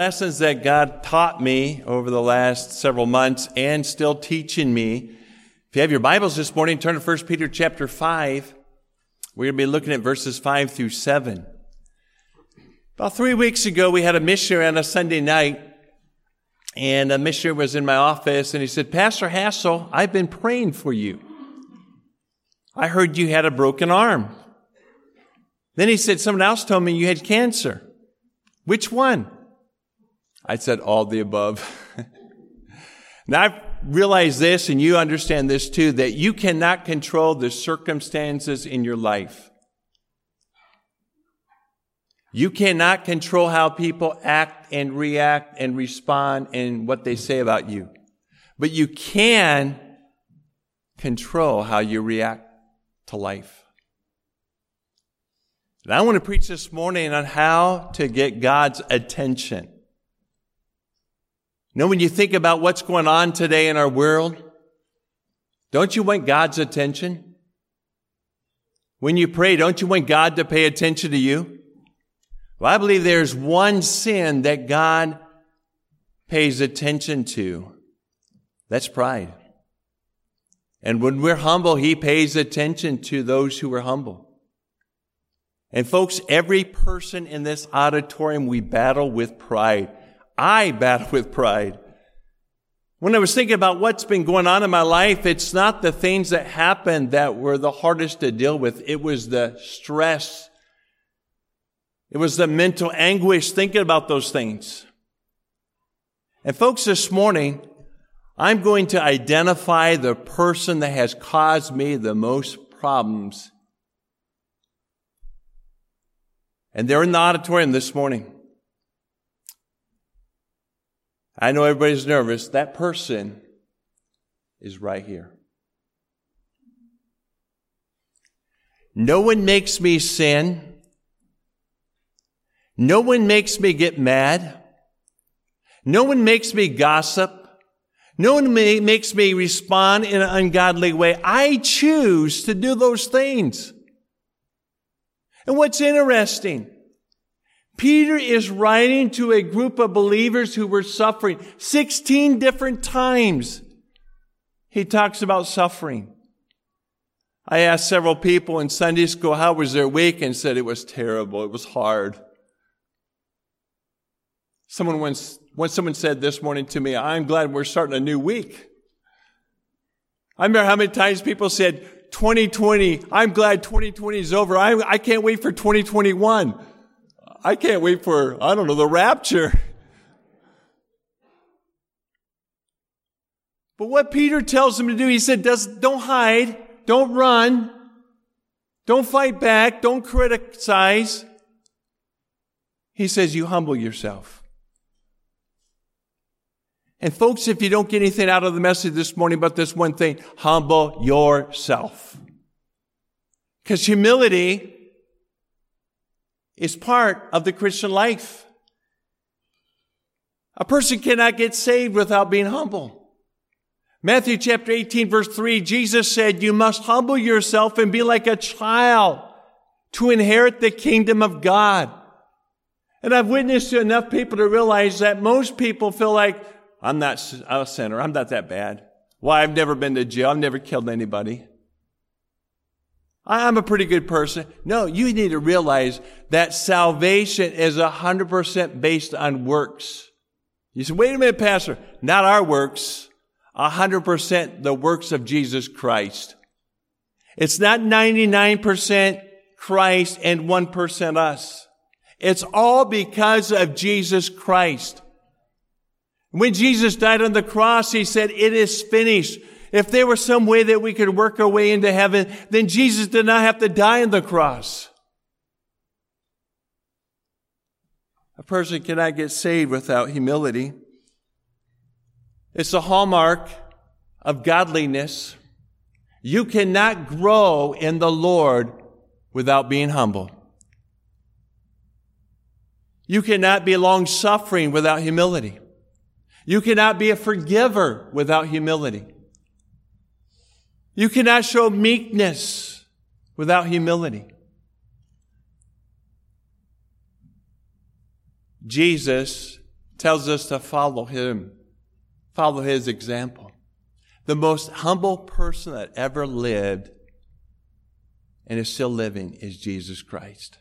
Lessons that God taught me over the last several months and still teaching me. If you have your Bibles this morning, turn to 1 Peter chapter 5. We're going to be looking at verses 5 through 7. About 3 weeks ago, we had a missionary on a Sunday night, and a missionary was in my office, and he said, "Pastor Hassel, I've been praying for you. I heard you had a broken arm." Then he said, "Someone else told me you had cancer. Which one?" I said, "All the above." Now, I've realized this, and you understand this too, that you cannot control the circumstances in your life. You cannot control how people act and react and respond and what they say about you. But you can control how you react to life. And I want to preach this morning on how to get God's attention. You know, when you think about what's going on today in our world, don't you want God's attention? When you pray, don't you want God to pay attention to you? Well, I believe there's one sin that God pays attention to. That's pride. And when we're humble, He pays attention to those who are humble. And folks, every person in this auditorium, we battle with pride. I battle with pride. When I was thinking about what's been going on in my life, it's not the things that happened that were the hardest to deal with. It was the stress. It was the mental anguish thinking about those things. And folks, this morning, I'm going to identify the person that has caused me the most problems. And they're in the auditorium this morning. I know everybody's nervous. That person is right here. No one makes me sin. No one makes me get mad. No one makes me gossip. No one makes me respond in an ungodly way. I choose to do those things. And what's interesting, Peter is writing to a group of believers who were suffering. 16 different times he talks about suffering. I asked several people in Sunday school, how was their week? And said it was terrible. It was hard. Someone said this morning to me, "I'm glad we're starting a new week." I remember how many times people said, 2020, I'm glad 2020 is over. I can't wait for 2021. I can't wait for, I don't know, the rapture. But what Peter tells him to do, he said, don't hide, don't run, don't fight back, don't criticize. He says, you humble yourself. And folks, if you don't get anything out of the message this morning but this one thing, humble yourself. Because humility is part of the Christian life. A person cannot get saved without being humble. Matthew chapter 18, verse 3, Jesus said, you must humble yourself and be like a child to inherit the kingdom of God. And I've witnessed to enough people to realize that most people feel like, I'm not a sinner. I'm not that bad. Why, I've never been to jail. I've never killed anybody. I'm a pretty good person. No, you need to realize that salvation is 100% based on works. You say, wait a minute, Pastor. Not our works. 100% the works of Jesus Christ. It's not 99% Christ and 1% us. It's all because of Jesus Christ. When Jesus died on the cross, He said, it is finished. If there were some way that we could work our way into heaven, then Jesus did not have to die on the cross. A person cannot get saved without humility. It's a hallmark of godliness. You cannot grow in the Lord without being humble. You cannot be long-suffering without humility. You cannot be a forgiver without humility. You cannot show meekness without humility. Jesus tells us to follow him, follow his example. The most humble person that ever lived and is still living is Jesus Christ.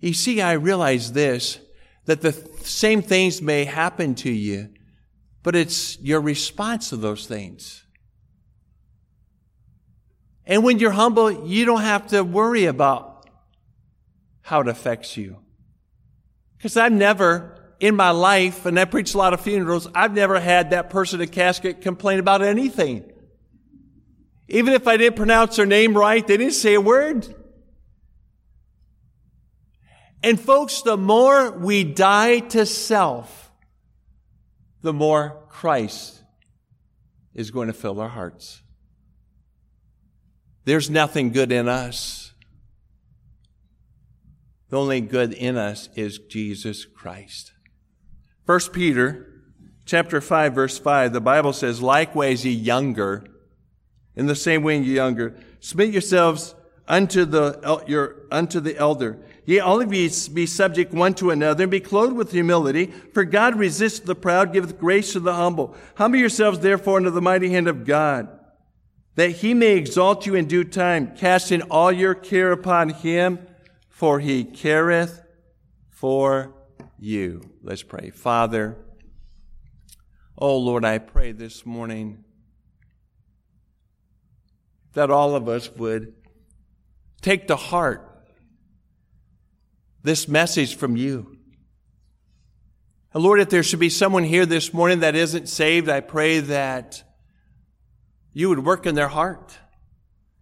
You see, I realize this, that the same things may happen to you, but it's your response to those things. And when you're humble, you don't have to worry about how it affects you. Because I've never, in my life, and I preach a lot of funerals, I've never had that person in a casket complain about anything. Even if I didn't pronounce their name right, they didn't say a word. And folks, the more we die to self, the more Christ is going to fill our hearts. There's nothing good in us. The only good in us is Jesus Christ. 1 Peter chapter 5, verse 5, the Bible says, likewise ye younger, in the same way ye younger, submit yourselves unto the elder. Ye all of ye be subject one to another, and be clothed with humility, for God resists the proud, giveth grace to the humble. Humble yourselves therefore under the mighty hand of God, that he may exalt you in due time, casting all your care upon him, for he careth for you. Let's pray. Father, oh Lord, I pray this morning that all of us would take to heart this message from you. And Lord, if there should be someone here this morning that isn't saved, I pray that you would work in their heart.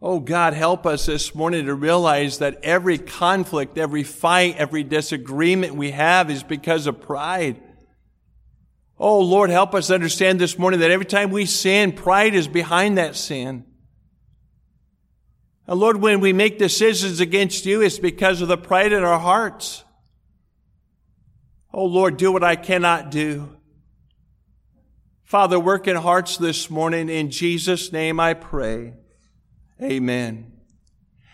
Oh God, help us this morning to realize that every conflict, every fight, every disagreement we have is because of pride. Oh Lord, help us understand this morning that every time we sin, pride is behind that sin. And Lord, when we make decisions against you, it's because of the pride in our hearts. Oh Lord, do what I cannot do. Father, work in hearts this morning. In Jesus' name I pray. Amen.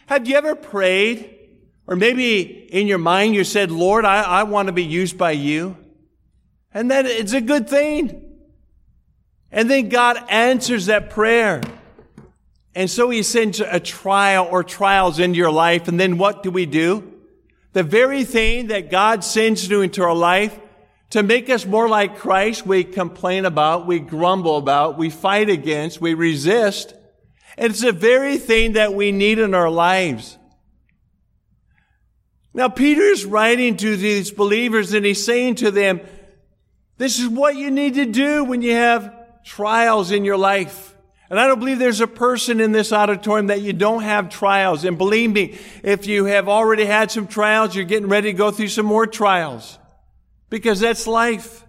Have you ever prayed, or maybe in your mind you said, Lord, I want to be used by you? And that it's a good thing. And then God answers that prayer. And so he sends a trial or trials into your life. And then what do we do? The very thing that God sends into our life to make us more like Christ, we complain about, we grumble about, we fight against, we resist. And it's the very thing that we need in our lives. Now, Peter's writing to these believers and he's saying to them, this is what you need to do when you have trials in your life. And I don't believe there's a person in this auditorium that you don't have trials. And believe me, if you have already had some trials, you're getting ready to go through some more trials. Because that's life.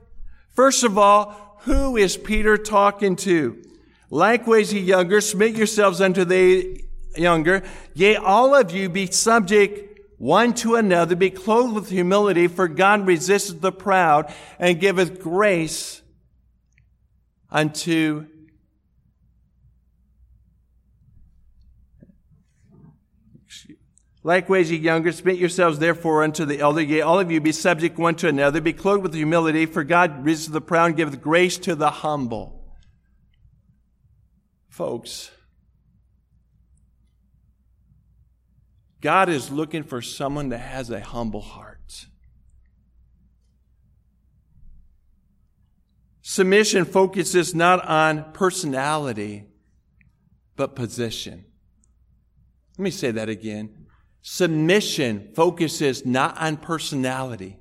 First of all, who is Peter talking to? Likewise, ye younger, submit yourselves unto the younger. Yea, all of you be subject one to another, be clothed with humility, for God resisteth the proud and giveth grace unto Likewise, ye younger, submit yourselves therefore unto the elder. Yea, all of you be subject one to another. Be clothed with humility, for God resisteth the proud and giveth grace to the humble. Folks, God is looking for someone that has a humble heart. Submission focuses not on personality, but position. Let me say that again. Submission focuses not on personality,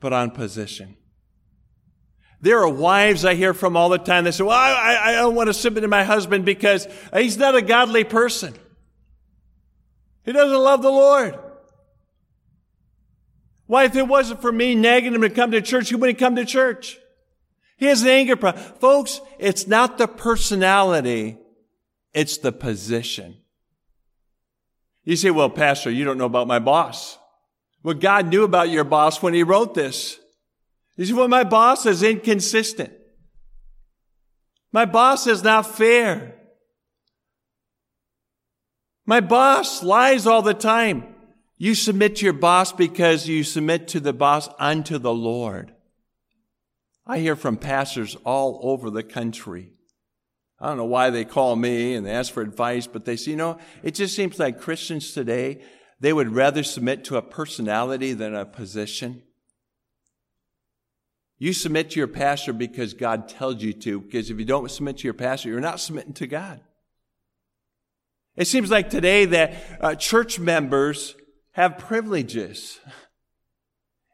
but on position. There are wives I hear from all the time that say, well, I don't want to submit to my husband because he's not a godly person. He doesn't love the Lord. Why, if it wasn't for me nagging him to come to church, he wouldn't come to church. He has an anger problem. Folks, it's not the personality, it's the position. You say, well, Pastor, you don't know about my boss. Well, God knew about your boss when he wrote this. You say, well, my boss is inconsistent. My boss is not fair. My boss lies all the time. You submit to your boss because you submit to the boss unto the Lord. I hear from pastors all over the country. I don't know why they call me and they ask for advice, but they say, you know, it just seems like Christians today, they would rather submit to a personality than a position. You submit to your pastor because God tells you to, because if you don't submit to your pastor, you're not submitting to God. It seems like today that church members have privileges.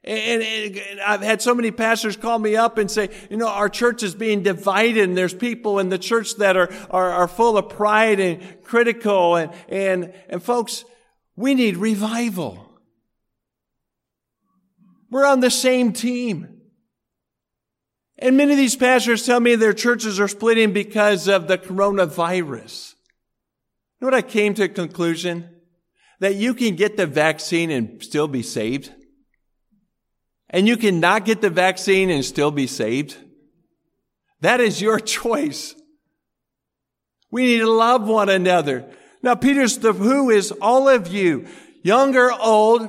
And I've had so many pastors call me up and say, you know, our church is being divided and there's people in the church that are full of pride and critical. And folks, we need revival. We're on the same team. And many of these pastors tell me their churches are splitting because of the coronavirus. You know what I came to a conclusion? That you can get the vaccine and still be saved. And you cannot get the vaccine and still be saved. That is your choice. We need to love one another. Now, Peter's the who is all of you, young or old,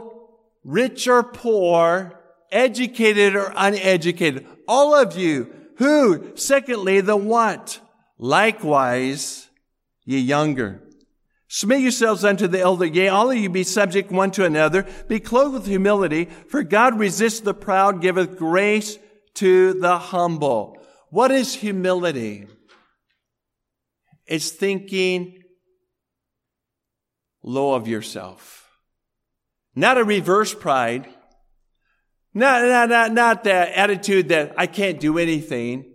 rich or poor, educated or uneducated. All of you. Who? Secondly, the what? Likewise, ye younger. Submit yourselves unto the elder, yea, all of you be subject one to another, be clothed with humility, for God resists the proud, giveth grace to the humble. What is humility? It's thinking low of yourself. Not a reverse pride. Not that attitude that I can't do anything.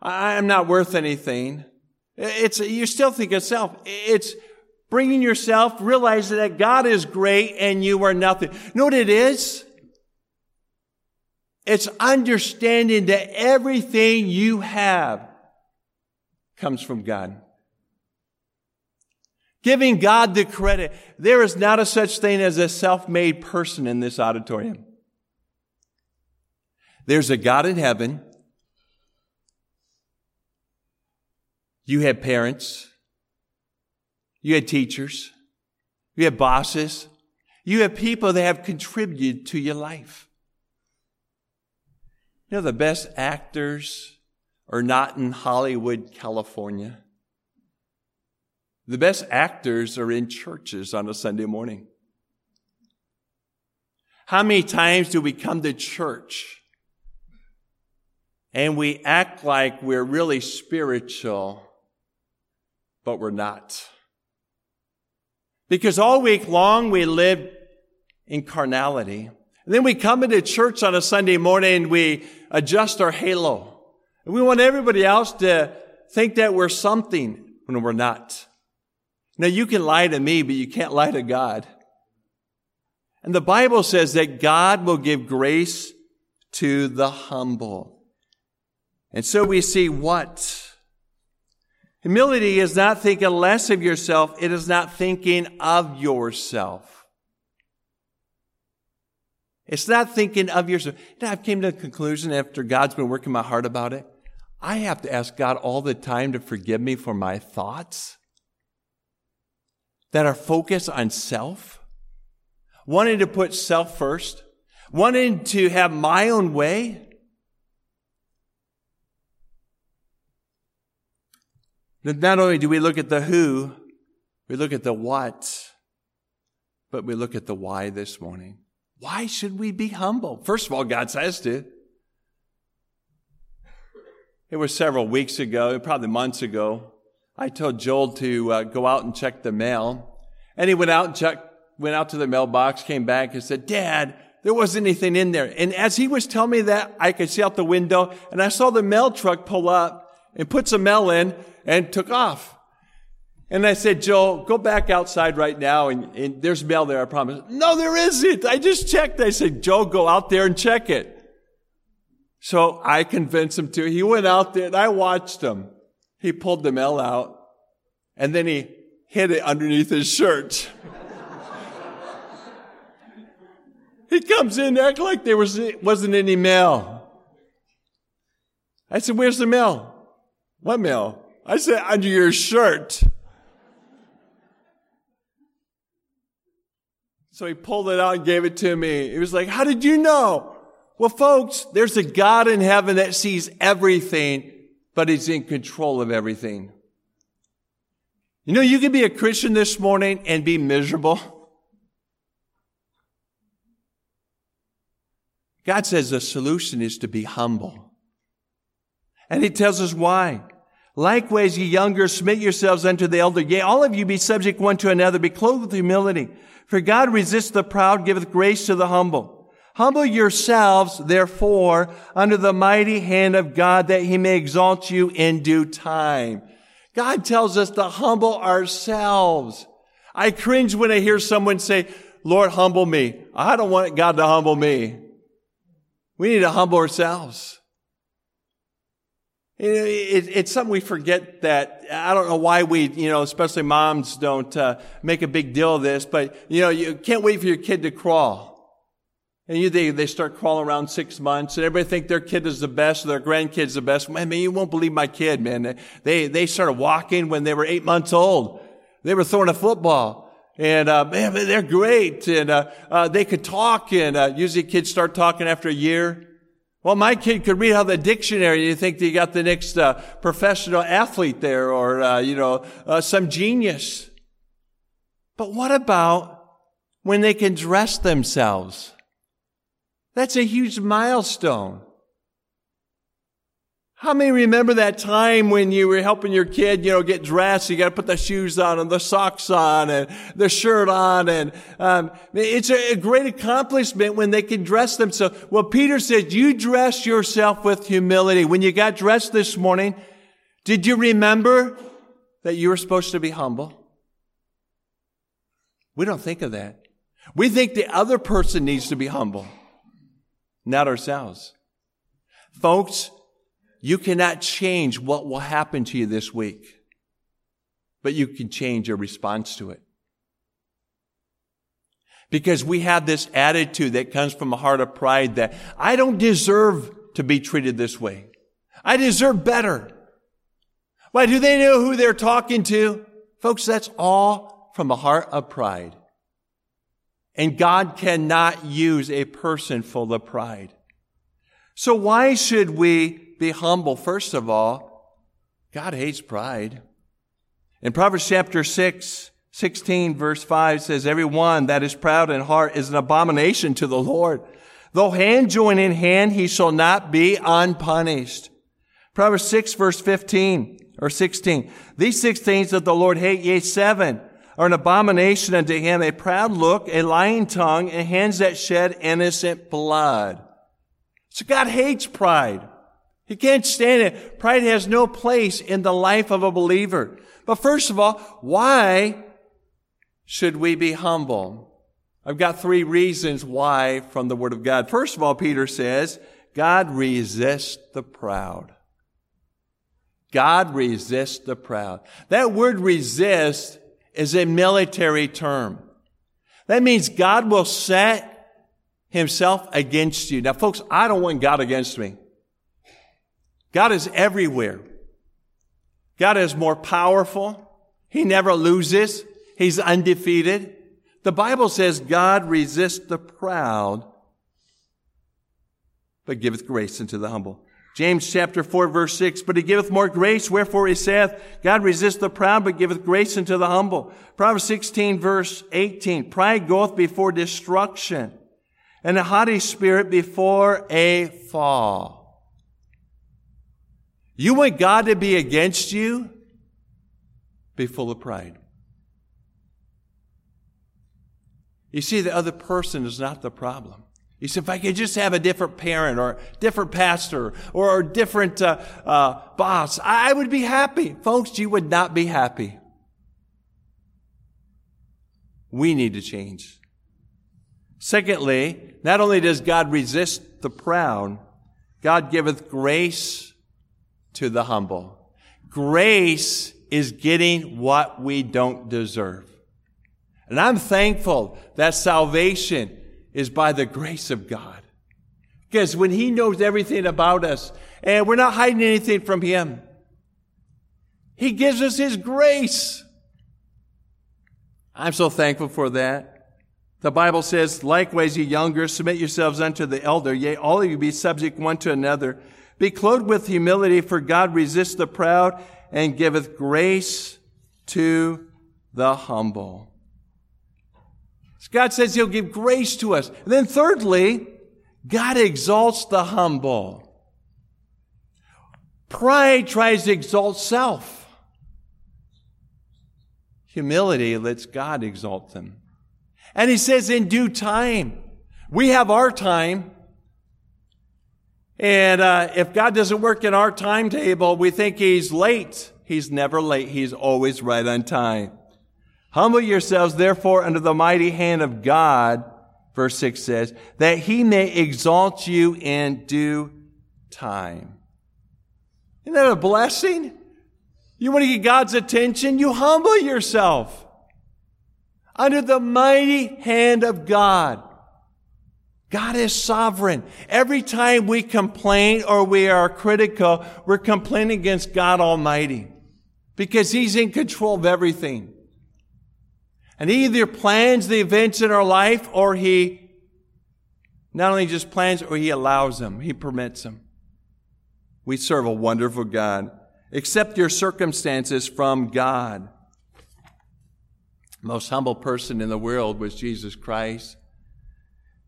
I'm not worth anything. It's, you still think of self. It's bringing yourself, realizing that God is great and you are nothing. You know what it is? It's understanding that everything you have comes from God. Giving God the credit. There is not a such thing as a self-made person in this auditorium. There's a God in heaven. You have parents. You had teachers, you had bosses, you have people that have contributed to your life. You know, the best actors are not in Hollywood, California. The best actors are in churches on a Sunday morning. How many times do we come to church and we act like we're really spiritual, but we're not? Because all week long we live in carnality. And then we come into church on a Sunday morning and we adjust our halo. And we want everybody else to think that we're something when we're not. Now, you can lie to me, but you can't lie to God. And the Bible says that God will give grace to the humble. And so we see what? Humility is not thinking less of yourself. It is not thinking of yourself. It's not thinking of yourself. Now, I've came to the conclusion after God's been working my heart about it, I have to ask God all the time to forgive me for my thoughts that are focused on self, wanting to put self first, wanting to have my own way. Not only do we look at the who, we look at the what, but we look at the why this morning. Why should we be humble? First of all, God says to. It was several weeks ago, probably months ago, I told Joel to go out and check the mail. And he went out and went out to the mailbox, came back and said, Dad, there wasn't anything in there. And as he was telling me that, I could see out the window and I saw the mail truck pull up and put some mail in and took off. And I said, Joel, go back outside right now, and there's mail there, I promise. No, there isn't. I just checked. I said, Joel, go out there and check it. So I convinced him to. He went out there, and I watched him. He pulled the mail out, and then he hid it underneath his shirt. He comes in, act like there wasn't any mail. I said, where's the mail? What mail? I said, under your shirt. So he pulled it out and gave it to me. It was like, how did you know? Well, folks, there's a God in heaven that sees everything, but he's in control of everything. You know, you can be a Christian this morning and be miserable. God says the solution is to be humble. And he tells us why. Likewise, ye younger, submit yourselves unto the elder. Yea, all of you be subject one to another, be clothed with humility. For God resists the proud, giveth grace to the humble. Humble yourselves, therefore, under the mighty hand of God, that he may exalt you in due time. God tells us to humble ourselves. I cringe when I hear someone say, Lord, humble me. I don't want God to humble me. We need to humble ourselves. It's something we forget that. I don't know why we, especially moms don't make a big deal of this, but, you can't wait for your kid to crawl. And they start crawling around 6 months, and everybody think their kid is the best, their grandkid's the best. Man, you won't believe my kid, man. They started walking when they were 8 months old. They were throwing a football. And, man, they're great. And, they could talk. And, usually kids start talking after a year. Well, my kid could read out the dictionary. You think they got the next, professional athlete there or, some genius. But what about when they can dress themselves? That's a huge milestone. How many remember that time when you were helping your kid, get dressed? You got to put the shoes on and the socks on and the shirt on. And it's a great accomplishment when they can dress themselves. Well, Peter said, you dress yourself with humility. When you got dressed this morning, did you remember that you were supposed to be humble? We don't think of that. We think the other person needs to be humble, not ourselves. Folks, you cannot change what will happen to you this week, but you can change your response to it. Because we have this attitude that comes from a heart of pride that I don't deserve to be treated this way. I deserve better. Why, do they know who they're talking to? Folks, that's all from a heart of pride. And God cannot use a person full of pride. So why should we be humble? First of all, God hates pride. In Proverbs chapter 16, verse 5 says, everyone that is proud in heart is an abomination to the Lord. Though hand join in hand, he shall not be unpunished. Proverbs 6, verse 15 or 16. These 6 things that the Lord hate, yea, 7, are an abomination unto him, a proud look, a lying tongue, and hands that shed innocent blood. So God hates pride. He can't stand it. Pride has no place in the life of a believer. But first of all, why should we be humble? I've got 3 reasons why from the Word of God. First of all, Peter says, God resists the proud. God resists the proud. That word resist is a military term. That means God will set himself against you. Now, folks, I don't want God against me. God is everywhere. God is more powerful. He never loses. He's undefeated. The Bible says God resists the proud, but giveth grace unto the humble. James chapter 4, verse 6, but he giveth more grace, wherefore he saith, God resisteth the proud, but giveth grace unto the humble. Proverbs 16, verse 18, pride goeth before destruction, and a haughty spirit before a fall. You want God to be against you? Be full of pride. You see, the other person is not the problem. You see, if I could just have a different parent or different pastor or a different boss, I would be happy. Folks, you would not be happy. We need to change. Secondly, not only does God resist the proud, God giveth grace to the humble. Grace is getting what we don't deserve. And I'm thankful that salvation is by the grace of God. Because when he knows everything about us, and we're not hiding anything from him, he gives us his grace. I'm so thankful for that. The Bible says, likewise, ye younger, submit yourselves unto the elder. Yea, all of you be subject one to another. Be clothed with humility, for God resists the proud and giveth grace to the humble. So God says he'll give grace to us. And then thirdly, God exalts the humble. Pride tries to exalt self. Humility lets God exalt them. And he says in due time. We have our time. And if God doesn't work in our timetable, we think he's late. He's never late. He's always right on time. Humble yourselves, therefore, under the mighty hand of God, verse 6 says, that he may exalt you in due time. Isn't that a blessing? You want to get God's attention? You humble yourself under the mighty hand of God. God is sovereign. Every time we complain or we are critical, we're complaining against God Almighty because he's in control of everything. And he either plans the events in our life or he not only just plans, or he allows them. He permits them. We serve a wonderful God. Accept your circumstances from God. The most humble person in the world was Jesus Christ.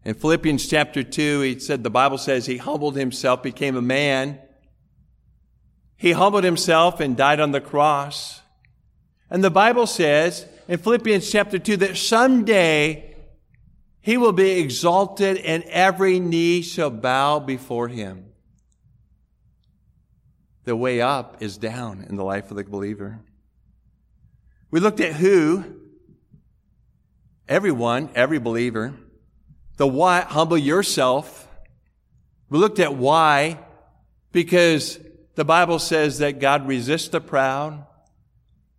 In Philippians chapter 2, he said, the Bible says he humbled himself, became a man. He humbled himself and died on the cross. And the Bible says in Philippians chapter 2 that someday he will be exalted and every knee shall bow before him. The way up is down in the life of the believer. We looked at who. Everyone, every believer. The why, humble yourself. We looked at why, because the Bible says that God resists the proud,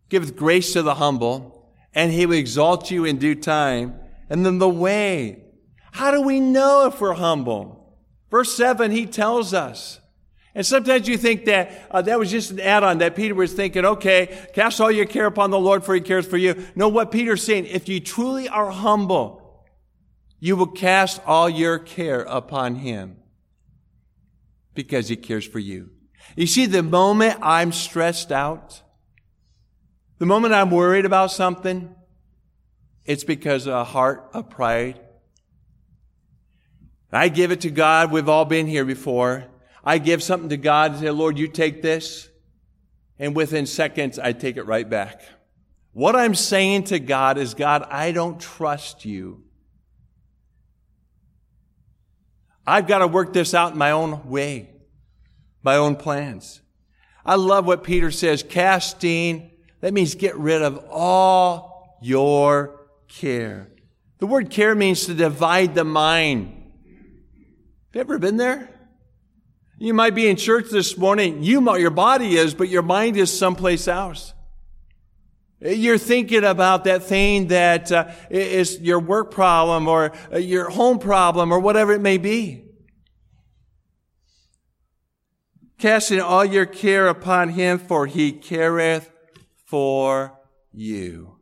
giveth grace to the humble, and he will exalt you in due time. And then the way. How do we know if we're humble? Verse 7, he tells us. And sometimes you think that that was just an add-on, that Peter was thinking, okay, cast all your care upon the Lord, for he cares for you. No, what Peter's saying, if you truly are humble, you will cast all your care upon him because he cares for you. You see, the moment I'm stressed out, the moment I'm worried about something, it's because of a heart of pride. I give it to God. We've all been here before. I give something to God and say, Lord, you take this. And within seconds, I take it right back. What I'm saying to God is, God, I don't trust you. I've got to work this out in my own way, my own plans. I love what Peter says, casting, that means get rid of all your care. The word care means to divide the mind. Have you ever been there? You might be in church this morning. Your body is, but your mind is someplace else. You're thinking about that thing that is your work problem or your home problem or whatever it may be. Casting all your care upon him, for he careth for you.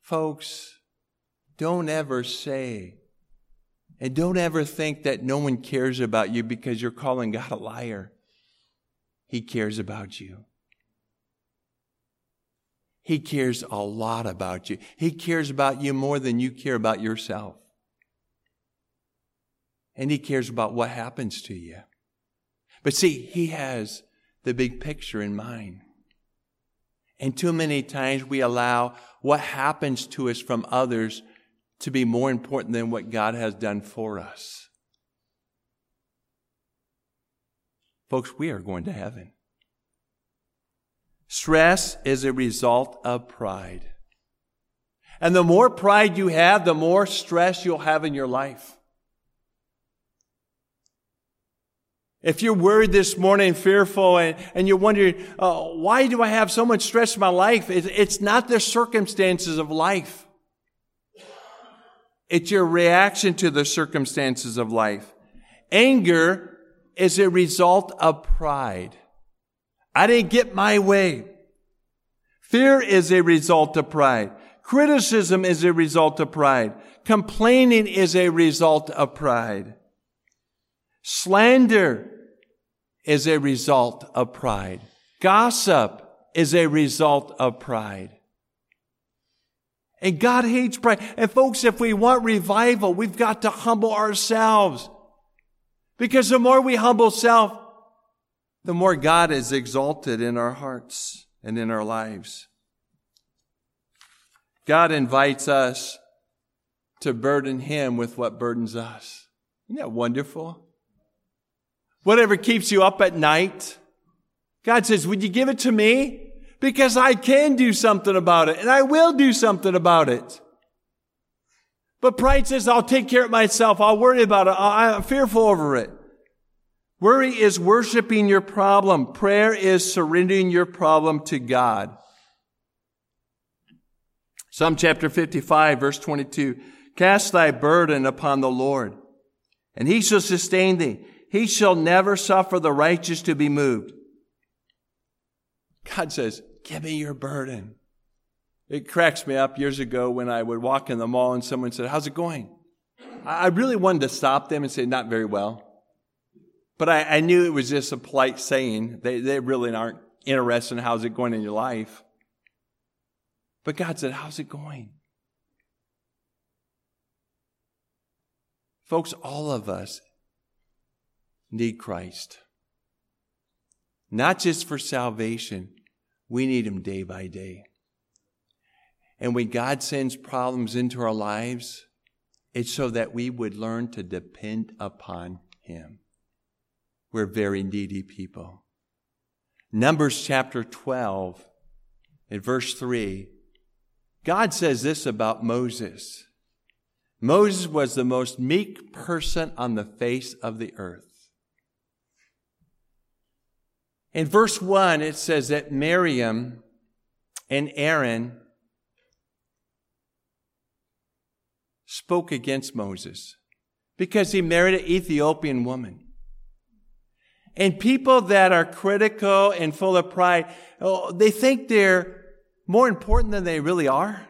Folks, don't ever say and don't ever think that no one cares about you because you're calling God a liar. He cares about you. He cares a lot about you. He cares about you more than you care about yourself. And he cares about what happens to you. But see, he has the big picture in mind. And too many times we allow what happens to us from others to be more important than what God has done for us. Folks, we are going to heaven. Stress is a result of pride. And the more pride you have, the more stress you'll have in your life. If you're worried this morning, fearful, and you're wondering, why do I have so much stress in my life? It's not the circumstances of life. It's your reaction to the circumstances of life. Anger is a result of pride. I didn't get my way. Fear is a result of pride. Criticism is a result of pride. Complaining is a result of pride. Slander is a result of pride. Gossip is a result of pride. And God hates pride. And folks, if we want revival, we've got to humble ourselves. Because the more we humble self, the more God is exalted in our hearts and in our lives. God invites us to burden Him with what burdens us. Isn't that wonderful? Whatever keeps you up at night, God says, would you give it to me? Because I can do something about it, and I will do something about it. But pride says, I'll take care of myself. I'll worry about it. I'm fearful over it. Worry is worshiping your problem. Prayer is surrendering your problem to God. Psalm chapter 55, verse 22, cast thy burden upon the Lord, and He shall sustain thee. He shall never suffer the righteous to be moved. God says, give me your burden. It cracks me up years ago when I would walk in the mall and someone said, how's it going? I really wanted to stop them and say, not very well. But I knew it was just a polite saying. They really aren't interested in how's it going in your life. But God said, how's it going? Folks, all of us need Christ. Not just for salvation. We need Him day by day. And when God sends problems into our lives, it's so that we would learn to depend upon Him. We're very needy people. Numbers chapter 12 and verse 3. God says this about Moses. Moses was the most meek person on the face of the earth. In verse 1, it says that Miriam and Aaron spoke against Moses because he married an Ethiopian woman. And people that are critical and full of pride, they think they're more important than they really are.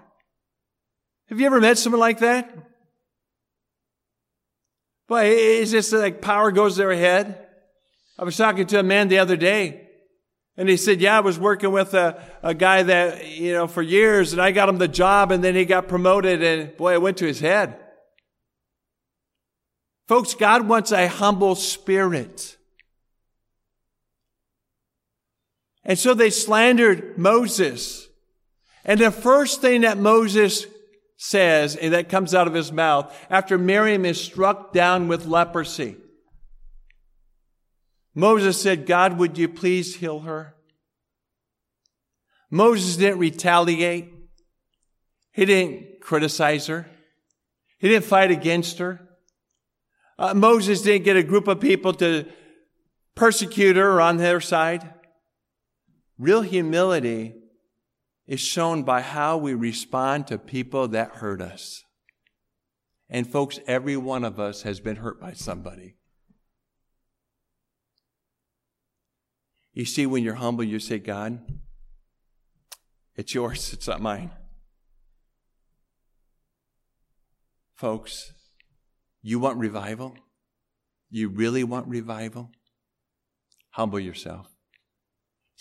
Have you ever met someone like that? Boy, it's just like power goes to their head. I was talking to a man the other day, and he said, I was working with a guy that, for years, and I got him the job, and then he got promoted, and boy, it went to his head. Folks, God wants a humble spirit. And so they slandered Moses. And the first thing that Moses says, and that comes out of his mouth, after Miriam is struck down with leprosy, Moses said, God, would you please heal her? Moses didn't retaliate. He didn't criticize her. He didn't fight against her. Moses didn't get a group of people to persecute her on their side. Real humility is shown by how we respond to people that hurt us. And folks, every one of us has been hurt by somebody. You see, when you're humble, you say, God, it's yours, it's not mine. Folks, you want revival? You really want revival? Humble yourself.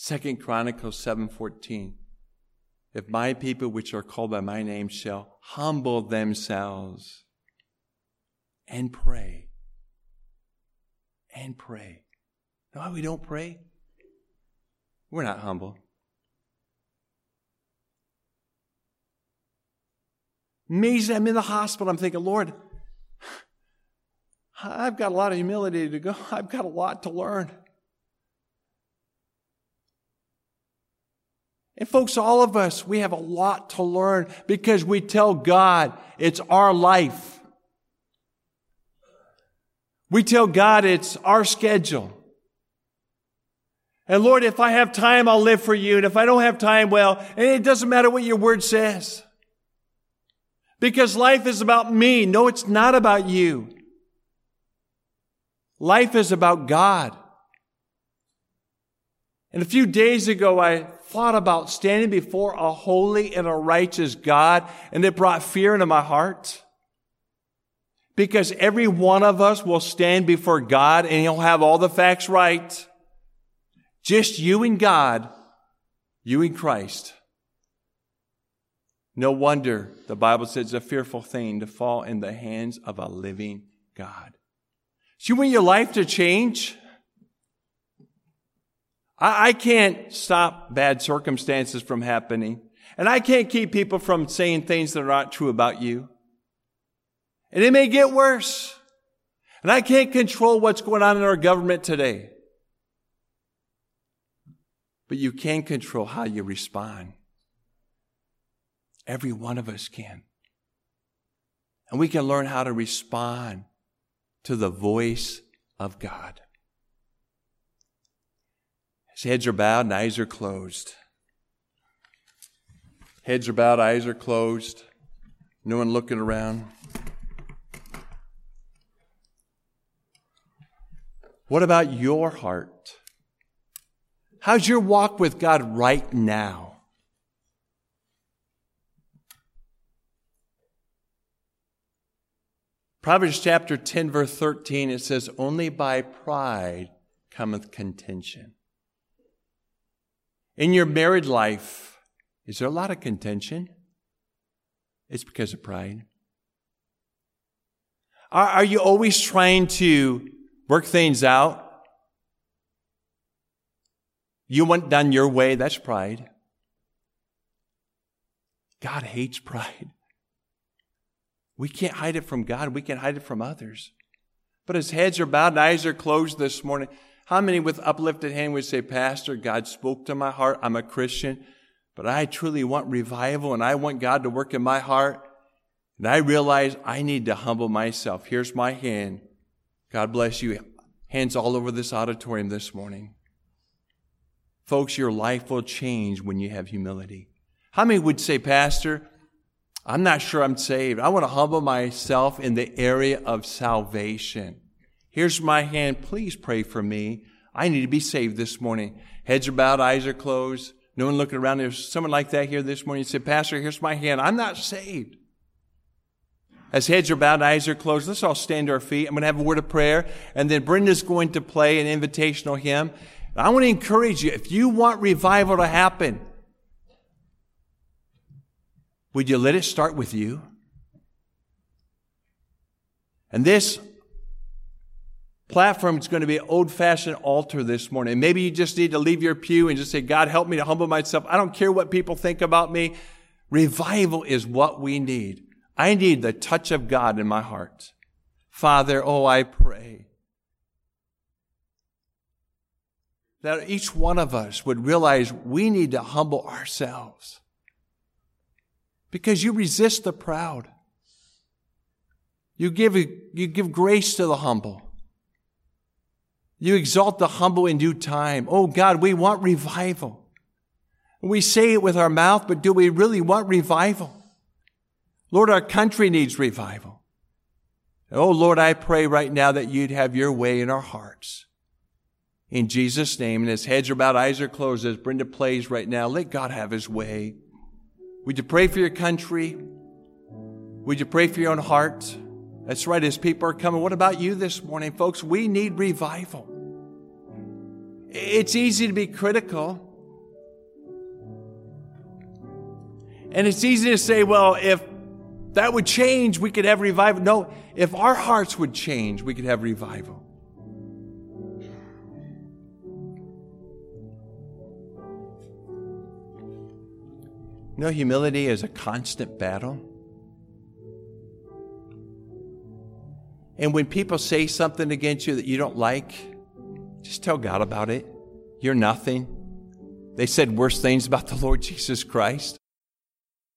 2 Chronicles 7:14. If my people, which are called by my name, shall humble themselves and pray. You know why we don't pray? We're not humble. Amazing. I'm in the hospital. I'm thinking, Lord, I've got a lot of humility to go. I've got a lot to learn. And folks, all of us, we have a lot to learn because we tell God it's our life. We tell God it's our schedule. And Lord, if I have time, I'll live for you. And if I don't have time, well, and it doesn't matter what your word says. Because life is about me. No, it's not about you. Life is about God. And a few days ago, I thought about standing before a holy and a righteous God, and it brought fear into my heart. Because every one of us will stand before God and he'll have all the facts right. Just you and God, you and Christ. No wonder the Bible says it's a fearful thing to fall in the hands of a living God. So you want your life to change? I can't stop bad circumstances from happening. And I can't keep people from saying things that are not true about you. And it may get worse. And I can't control what's going on in our government today. But you can control how you respond. Every one of us can. And we can learn how to respond to the voice of God. His heads are bowed and eyes are closed. Heads are bowed, eyes are closed. No one looking around. What about your heart? How's your walk with God right now? Proverbs chapter 10, verse 13, it says, only by pride cometh contention. In your married life, is there a lot of contention? It's because of pride. Are you always trying to work things out? You want done your way, that's pride. God hates pride. We can't hide it from God. We can hide it from others. But as heads are bowed and eyes are closed this morning, how many with uplifted hand would say, Pastor, God spoke to my heart. I'm a Christian, but I truly want revival and I want God to work in my heart. And I realize I need to humble myself. Here's my hand. God bless you. Hands all over this auditorium this morning. Folks, your life will change when you have humility. How many would say, Pastor, I'm not sure I'm saved. I want to humble myself in the area of salvation. Here's my hand. Please pray for me. I need to be saved this morning. Heads are bowed, eyes are closed. No one looking around. There's someone like that here this morning. You say, Pastor, here's my hand. I'm not saved. As heads are bowed, eyes are closed, let's all stand to our feet. I'm going to have a word of prayer, and then Brenda's going to play an invitational hymn. I want to encourage you, if you want revival to happen, would you let it start with you? And this platform is going to be an old-fashioned altar this morning. Maybe you just need to leave your pew and just say, God, help me to humble myself. I don't care what people think about me. Revival is what we need. I need the touch of God in my heart. Father, oh, I pray that each one of us would realize we need to humble ourselves because you resist the proud. You give grace to the humble. You exalt the humble in due time. Oh, God, we want revival. We say it with our mouth, but do we really want revival? Lord, our country needs revival. Oh, Lord, I pray right now that you'd have your way in our hearts. In Jesus' name, and as heads are bowed, eyes are closed, as Brenda plays right now, let God have his way. Would you pray for your country? Would you pray for your own heart? That's right, as people are coming, what about you this morning, folks? We need revival. It's easy to be critical. And it's easy to say, well, if that would change, we could have revival. No, if our hearts would change, we could have revival. You know, humility is a constant battle. And when people say something against you that you don't like, just tell God about it. You're nothing. They said worse things about the Lord Jesus Christ.